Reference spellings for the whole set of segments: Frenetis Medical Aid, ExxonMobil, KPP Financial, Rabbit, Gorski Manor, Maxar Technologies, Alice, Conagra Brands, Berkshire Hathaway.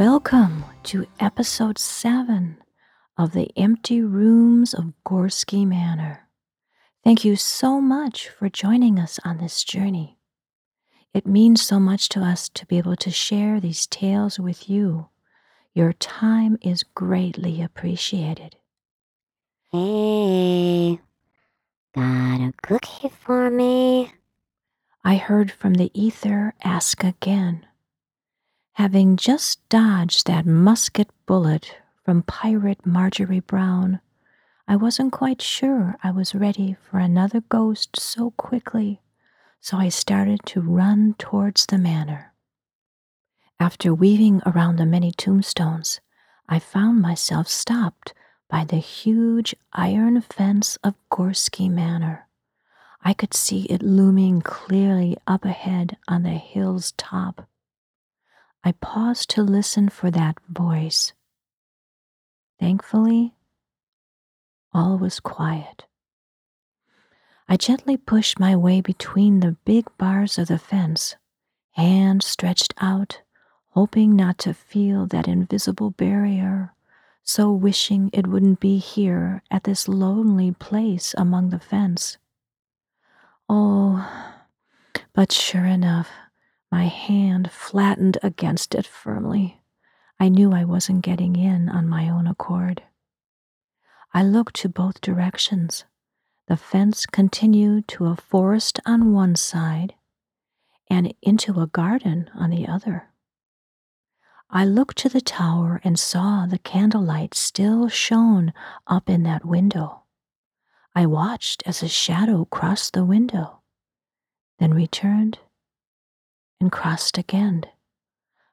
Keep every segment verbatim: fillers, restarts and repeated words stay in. Welcome to episode seven of The Empty Rooms of Gorski Manor. Thank you so much for joining us on this journey. It means so much to us to be able to share these tales with you. Your time is greatly appreciated. Hey, got a cookie for me? I heard from the ether ask again. Having just dodged that musket bullet from pirate Marjorie Brown, I wasn't quite sure I was ready for another ghost so quickly, so I started to run towards the manor. After weaving around the many tombstones, I found myself stopped by the huge iron fence of Gorski Manor. I could see it looming clearly up ahead on the hill's top. I paused to listen for that voice. Thankfully, all was quiet. I gently pushed my way between the big bars of the fence, hand stretched out, hoping not to feel that invisible barrier, so wishing it wouldn't be here at this lonely place among the fence. Oh, but sure enough, my hand flattened against it firmly. I knew I wasn't getting in on my own accord. I looked to both directions. The fence continued to a forest on one side and into a garden on the other. I looked to the tower and saw the candlelight still shone up in that window. I watched as a shadow crossed the window, then returned and crossed again.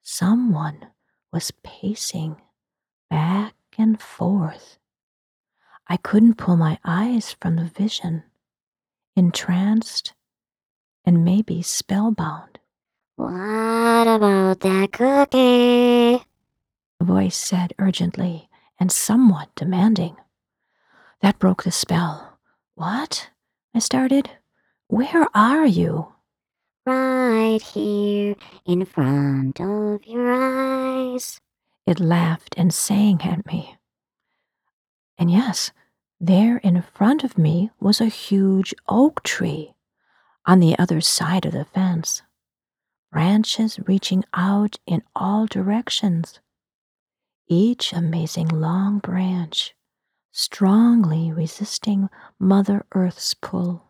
Someone was pacing back and forth. I couldn't pull my eyes from the vision, entranced and maybe spellbound. What about that cookie? The voice said urgently and somewhat demanding. That broke the spell. What? I started. Where are you? Right here, in front of your eyes. It laughed and sang at me. And yes, there in front of me was a huge oak tree on the other side of the fence, branches reaching out in all directions. Each amazing long branch, strongly resisting Mother Earth's pull.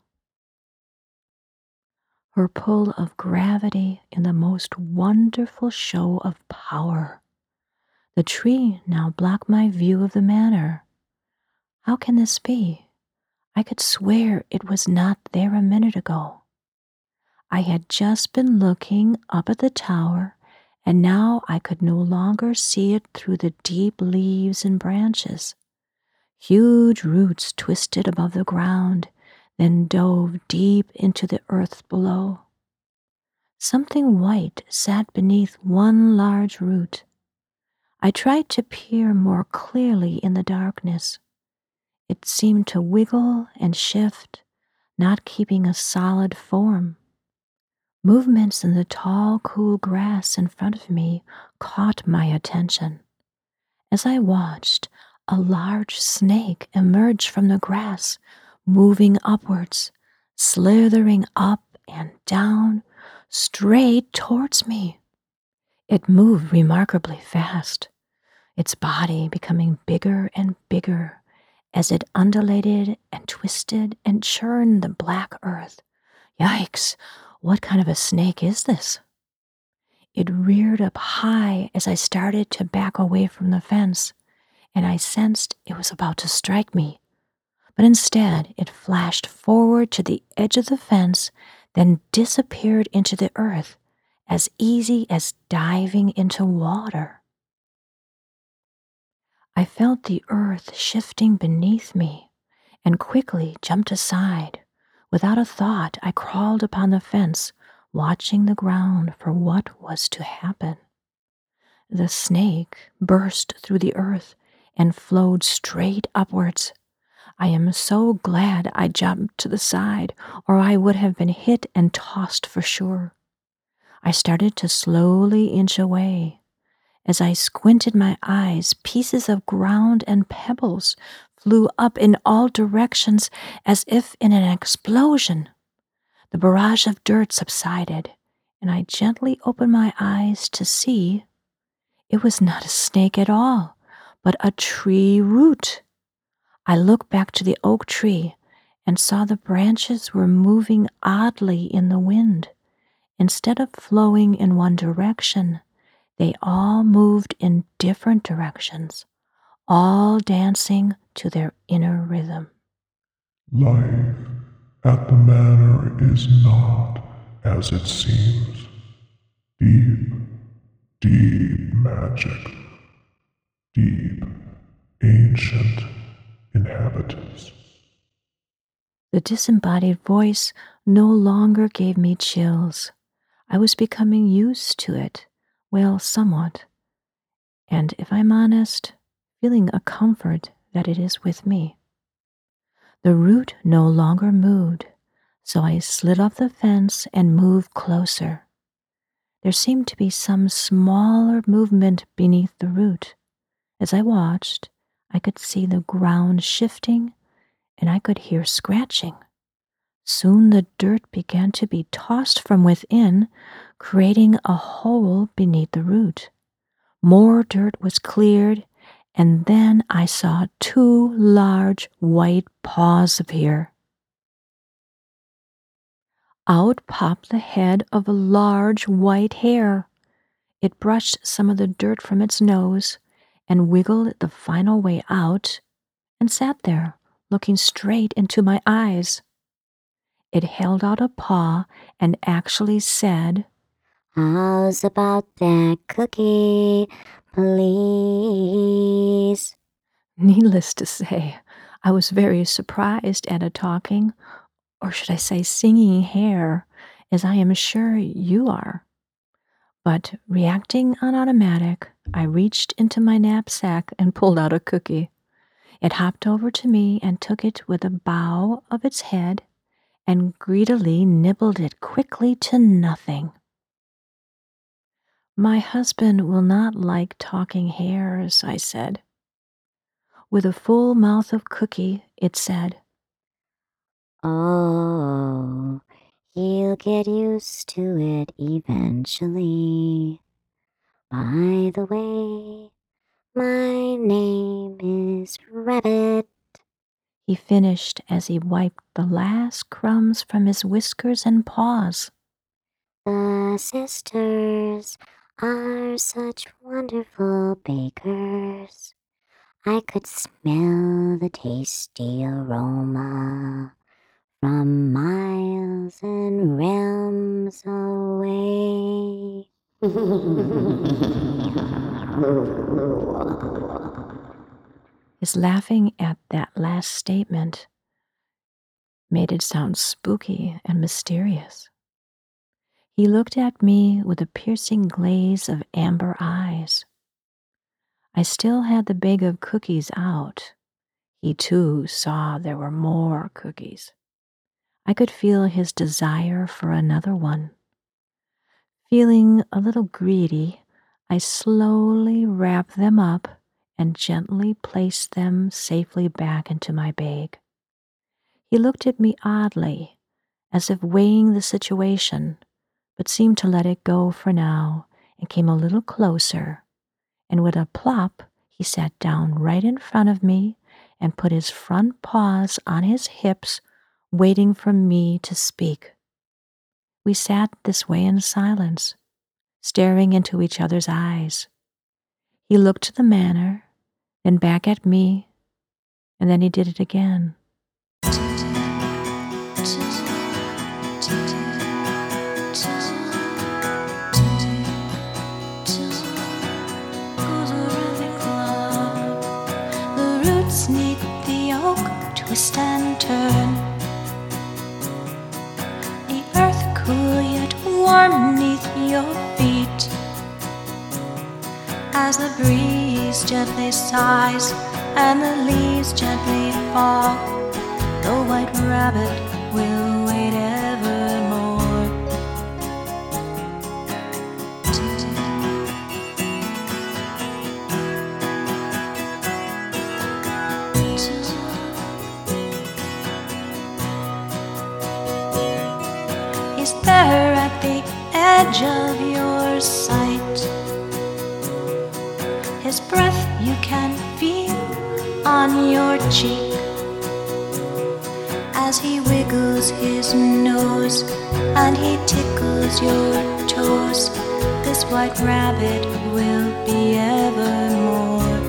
Her pull of gravity in the most wonderful show of power. The tree now blocked my view of the manor. How can this be? I could swear it was not there a minute ago. I had just been looking up at the tower, and now I could no longer see it through the deep leaves and branches. Huge roots twisted above the ground, then dove deep into the earth below. Something white sat beneath one large root. I tried to peer more clearly in the darkness. It seemed to wiggle and shift, not keeping a solid form. Movements in the tall, cool grass in front of me caught my attention. As I watched, a large snake emerged from the grass, moving upwards, slithering up and down, straight towards me. It moved remarkably fast, its body becoming bigger and bigger as it undulated and twisted and churned the black earth. Yikes, what kind of a snake is this? It reared up high as I started to back away from the fence, and I sensed it was about to strike me. But instead, it flashed forward to the edge of the fence, then disappeared into the earth, as easy as diving into water. I felt the earth shifting beneath me, and quickly jumped aside. Without a thought, I crawled upon the fence, watching the ground for what was to happen. The snake burst through the earth and flowed straight upwards. I am so glad I jumped to the side, or I would have been hit and tossed for sure. I started to slowly inch away. As I squinted my eyes, pieces of ground and pebbles flew up in all directions as if in an explosion. The barrage of dirt subsided, and I gently opened my eyes to see it was not a snake at all, but a tree root. I looked back to the oak tree and saw the branches were moving oddly in the wind. Instead of flowing in one direction, they all moved in different directions, all dancing to their inner rhythm. Life at the manor is not as it seems. Deep, deep magic. Deep, ancient inhabitants. The disembodied voice no longer gave me chills. I was becoming used to it, well, somewhat. And if I'm honest, feeling a comfort that it is with me. The root no longer moved, so I slid off the fence and moved closer. There seemed to be some smaller movement beneath the root. As I watched, I could see the ground shifting, and I could hear scratching. Soon the dirt began to be tossed from within, creating a hole beneath the root. More dirt was cleared, and then I saw two large white paws appear. Out popped the head of a large white hare. It brushed some of the dirt from its nose, and wiggled the final way out, and sat there, looking straight into my eyes. It held out a paw and actually said, "How's about that cookie, please?" Needless to say, I was very surprised at a talking, or should I say singing hare, as I am sure you are. But reacting on automatic, I reached into my knapsack and pulled out a cookie. It hopped over to me and took it with a bow of its head and greedily nibbled it quickly to nothing. "My husband will not like talking hares," I said. With a full mouth of cookie, it said, "Oh, he'll get used to it eventually. By the way, my name is Rabbit," he finished as he wiped the last crumbs from his whiskers and paws. "The sisters are such wonderful bakers. I could smell the tasty aroma from miles and realms away." His laughing at that last statement made it sound spooky and mysterious. He looked at me with a piercing glaze of amber eyes. I still had the bag of cookies out. He too saw there were more cookies. I could feel his desire for another one. Feeling a little greedy, I slowly wrapped them up and gently placed them safely back into my bag. He looked at me oddly, as if weighing the situation, but seemed to let it go for now and came a little closer, and with a plop, he sat down right in front of me and put his front paws on his hips, waiting for me to speak. We sat this way in silence, staring into each other's eyes. He looked to the manor, then back at me, and then he did it again. The roots need the oak, twist and turn. Warm neath your feet, as the breeze gently sighs and the leaves gently fall, the white rabbit will wait evermore. edge of your sight. His breath you can feel on your cheek as he wiggles his nose and he tickles your toes. This white rabbit will be evermore.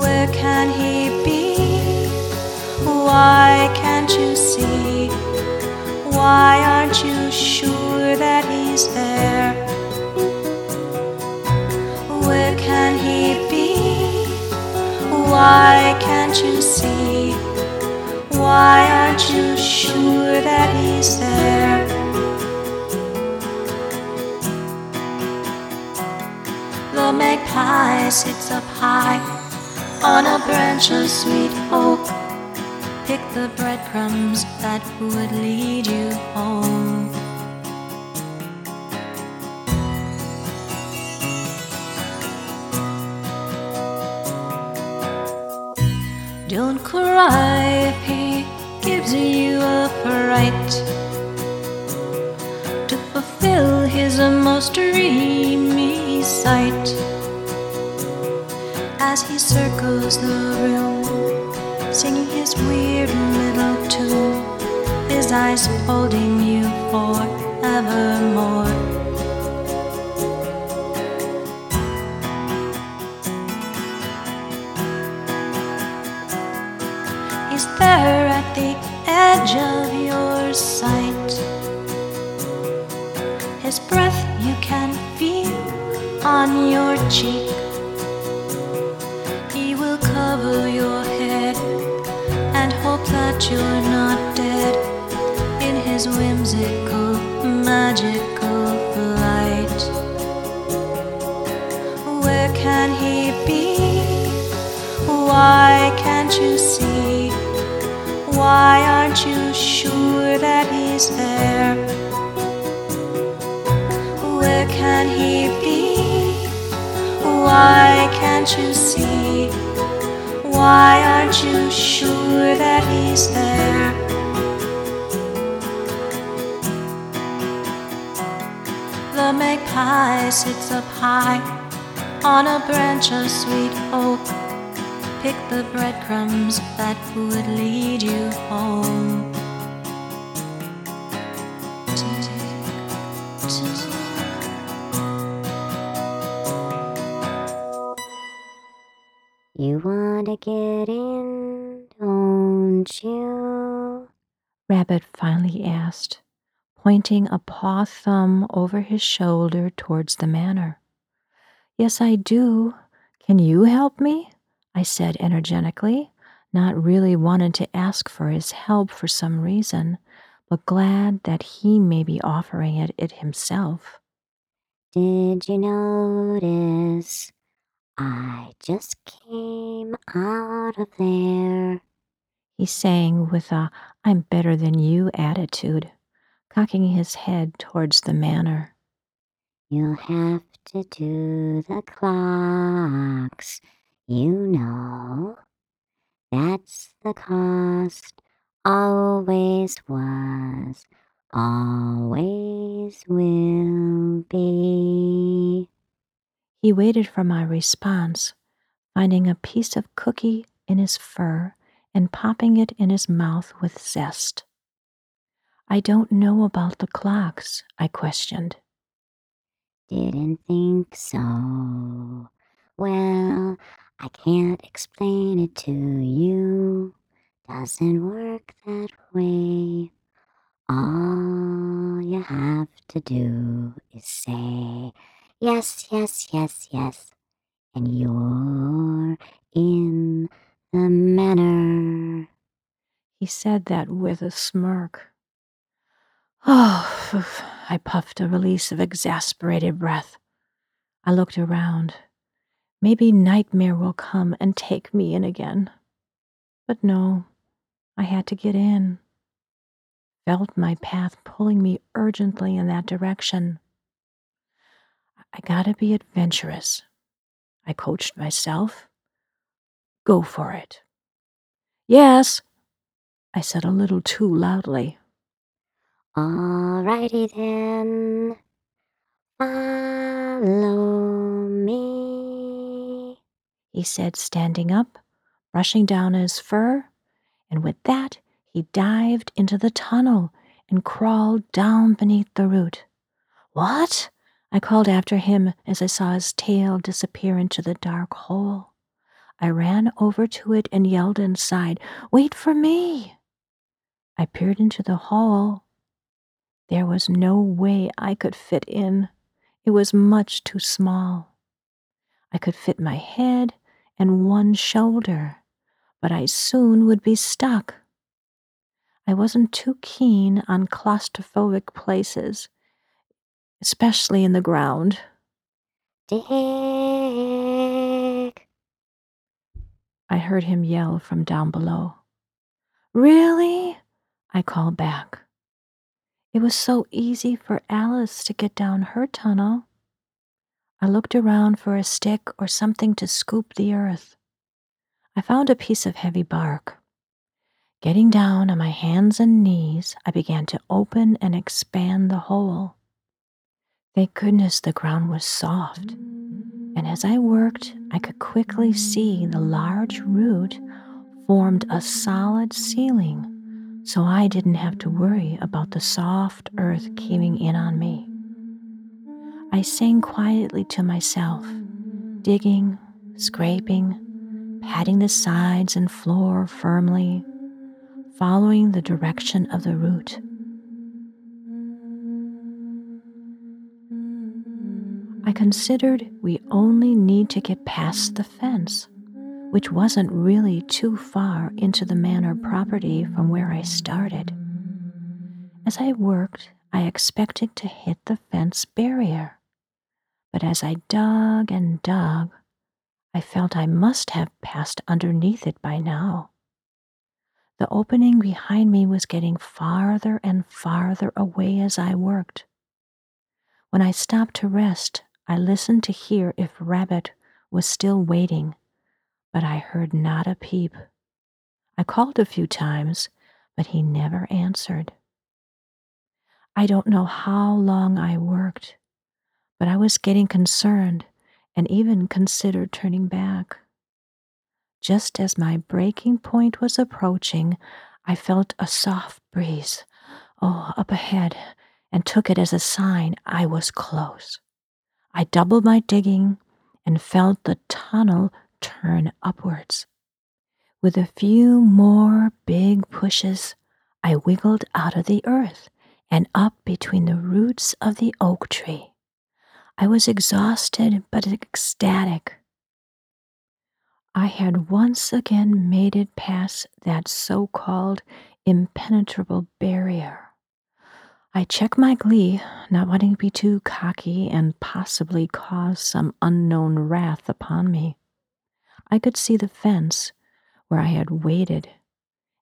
Where can he be? Why can't you see? Why aren't you sure that he's there? Where can he be? Why can't you see? Why aren't you sure that he's there? The magpie sits up high on a branch of sweet oak. Pick the breadcrumbs that would lead you home. Don't cry if he gives you a fright. To fulfill his most dreamy sight, as he circles the room, singing his weird little tune, his eyes holding you forevermore. He's there at the edge of your sight. His breath you can feel on your cheek. He will cover your head and hope that you're not dead in his whimsical, magical flight. Where can he be? Why can't you see? Why aren't you sure that he's there? Where can he be? Why can't you see? Why aren't you sure that he's there? The magpie sits up high on a branch of sweet oak. Pick the breadcrumbs that would lead you home. You wanna get in, don't you? Rabbit finally asked, pointing a paw thumb over his shoulder towards the manor. Yes, I do. Can you help me? I said energetically, not really wanting to ask for his help for some reason, but glad that he may be offering it, it himself. Did you notice? I just came out of there, he sang with a I'm better than you attitude, cocking his head towards the manor. You'll have to do the clocks, you know. That's the cost, always was, always will be. He waited for my response, finding a piece of cookie in his fur and popping it in his mouth with zest. I don't know about the clocks, I questioned. Didn't think so. Well, I can't explain it to you. Doesn't work that way. All you have to do is say, yes, yes, yes, yes, and you're in the manor. He said that with a smirk. Oh, I puffed a release of exasperated breath. I looked around. Maybe nightmare will come and take me in again. But no, I had to get in. Felt my path pulling me urgently in that direction. I gotta be adventurous. I coached myself. Go for it. Yes, I said a little too loudly. Alrighty then, follow me, he said, standing up, brushing down his fur, and with that he dived into the tunnel and crawled down beneath the root. What? I called after him as I saw his tail disappear into the dark hole. I ran over to it and yelled inside, "Wait for me!" I peered into the hole. There was no way I could fit in. It was much too small. I could fit my head and one shoulder, but I soon would be stuck. I wasn't too keen on claustrophobic places, especially in the ground. Dick, I heard him yell from down below. Really? I called back. It was so easy for Alice to get down her tunnel. I looked around for a stick or something to scoop the earth. I found a piece of heavy bark. Getting down on my hands and knees, I began to open and expand the hole. Thank goodness the ground was soft, and as I worked, I could quickly see the large root formed a solid ceiling. So I didn't have to worry about the soft earth caving in on me. I sang quietly to myself, digging, scraping, patting the sides and floor firmly, following the direction of the root. I considered we only need to get past the fence, which wasn't really too far into the manor property from where I started. As I worked, I expected to hit the fence barrier, but as I dug and dug, I felt I must have passed underneath it by now. The opening behind me was getting farther and farther away as I worked. When I stopped to rest, I listened to hear if Rabbit was still waiting, but I heard not a peep. I called a few times, but he never answered. I don't know how long I worked, but I was getting concerned and even considered turning back. Just as my breaking point was approaching, I felt a soft breeze, oh, up ahead, and took it as a sign I was close. I doubled my digging and felt the tunnel turn upwards. With a few more big pushes, I wiggled out of the earth and up between the roots of the oak tree. I was exhausted but ecstatic. I had once again made it past that so-called impenetrable barrier. I checked my glee, not wanting to be too cocky and possibly cause some unknown wrath upon me. I could see the fence where I had waited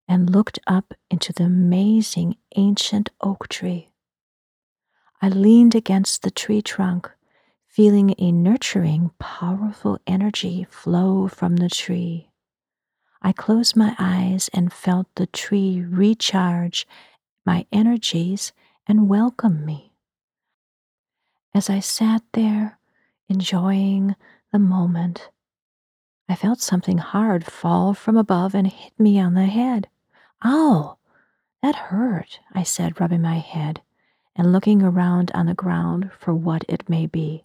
and looked up into the amazing ancient oak tree. I leaned against the tree trunk, feeling a nurturing, powerful energy flow from the tree. I closed my eyes and felt the tree recharge my energies and welcome me. As I sat there, enjoying the moment, I felt something hard fall from above and hit me on the head. Ow! That hurt, I said, rubbing my head and looking around on the ground for what it may be.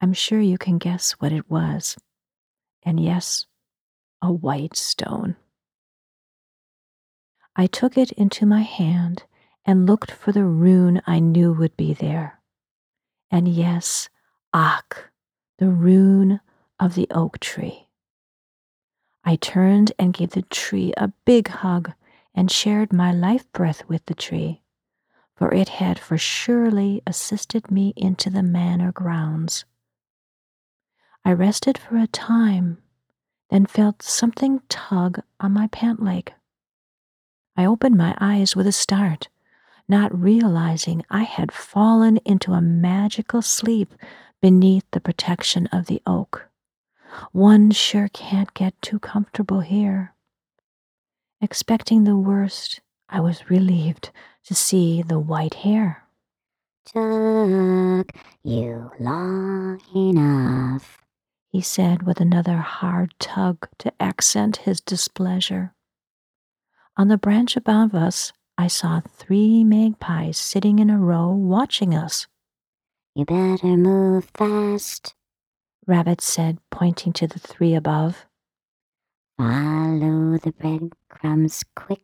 I'm sure you can guess what it was. And yes, a white stone. I took it into my hand and looked for the rune I knew would be there. And yes, Ak, the rune of the oak tree. I turned and gave the tree a big hug and shared my life breath with the tree, for it had for surely assisted me into the manor grounds. I rested for a time, then felt something tug on my pant leg. I opened my eyes with a start, not realizing I had fallen into a magical sleep beneath the protection of the oak. One sure can't get too comfortable here. Expecting the worst, I was relieved to see the white hair. Took you long enough, he said with another hard tug to accent his displeasure. On the branch above us, I saw three magpies sitting in a row watching us. You better move fast, Rabbit said, pointing to the three above. Follow the breadcrumbs quickly,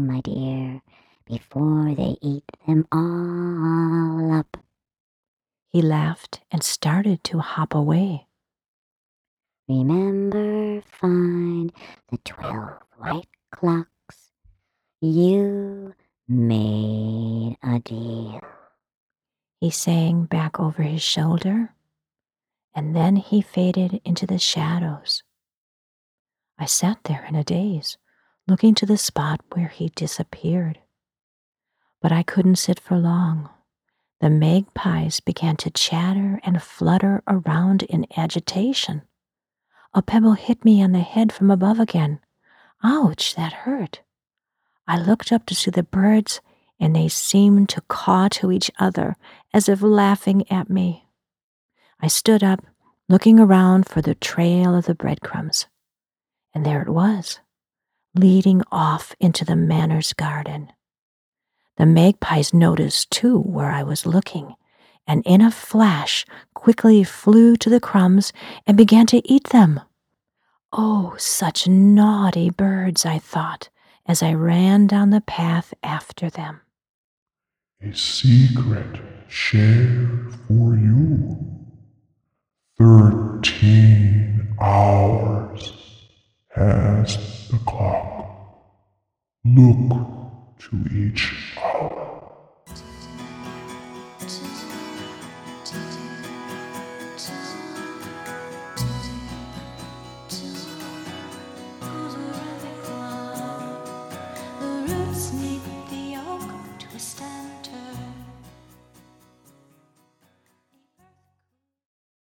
my dear, before they eat them all up. He laughed and started to hop away. Remember, find the twelve white clocks. You made a deal, he sang back over his shoulder, and then he faded into the shadows. I sat there in a daze, looking to the spot where he disappeared. But I couldn't sit for long. The magpies began to chatter and flutter around in agitation. A pebble hit me on the head from above again. Ouch, that hurt. I looked up to see the birds, and they seemed to caw to each other, as if laughing at me. I stood up, looking around for the trail of the breadcrumbs. And there it was, leading off into the manor's garden. The magpies noticed, too, where I was looking, and in a flash quickly flew to the crumbs and began to eat them. Oh, such naughty birds, I thought, as I ran down the path after them. A secret share for you. Thirteen hours has the clock. Look to each hour.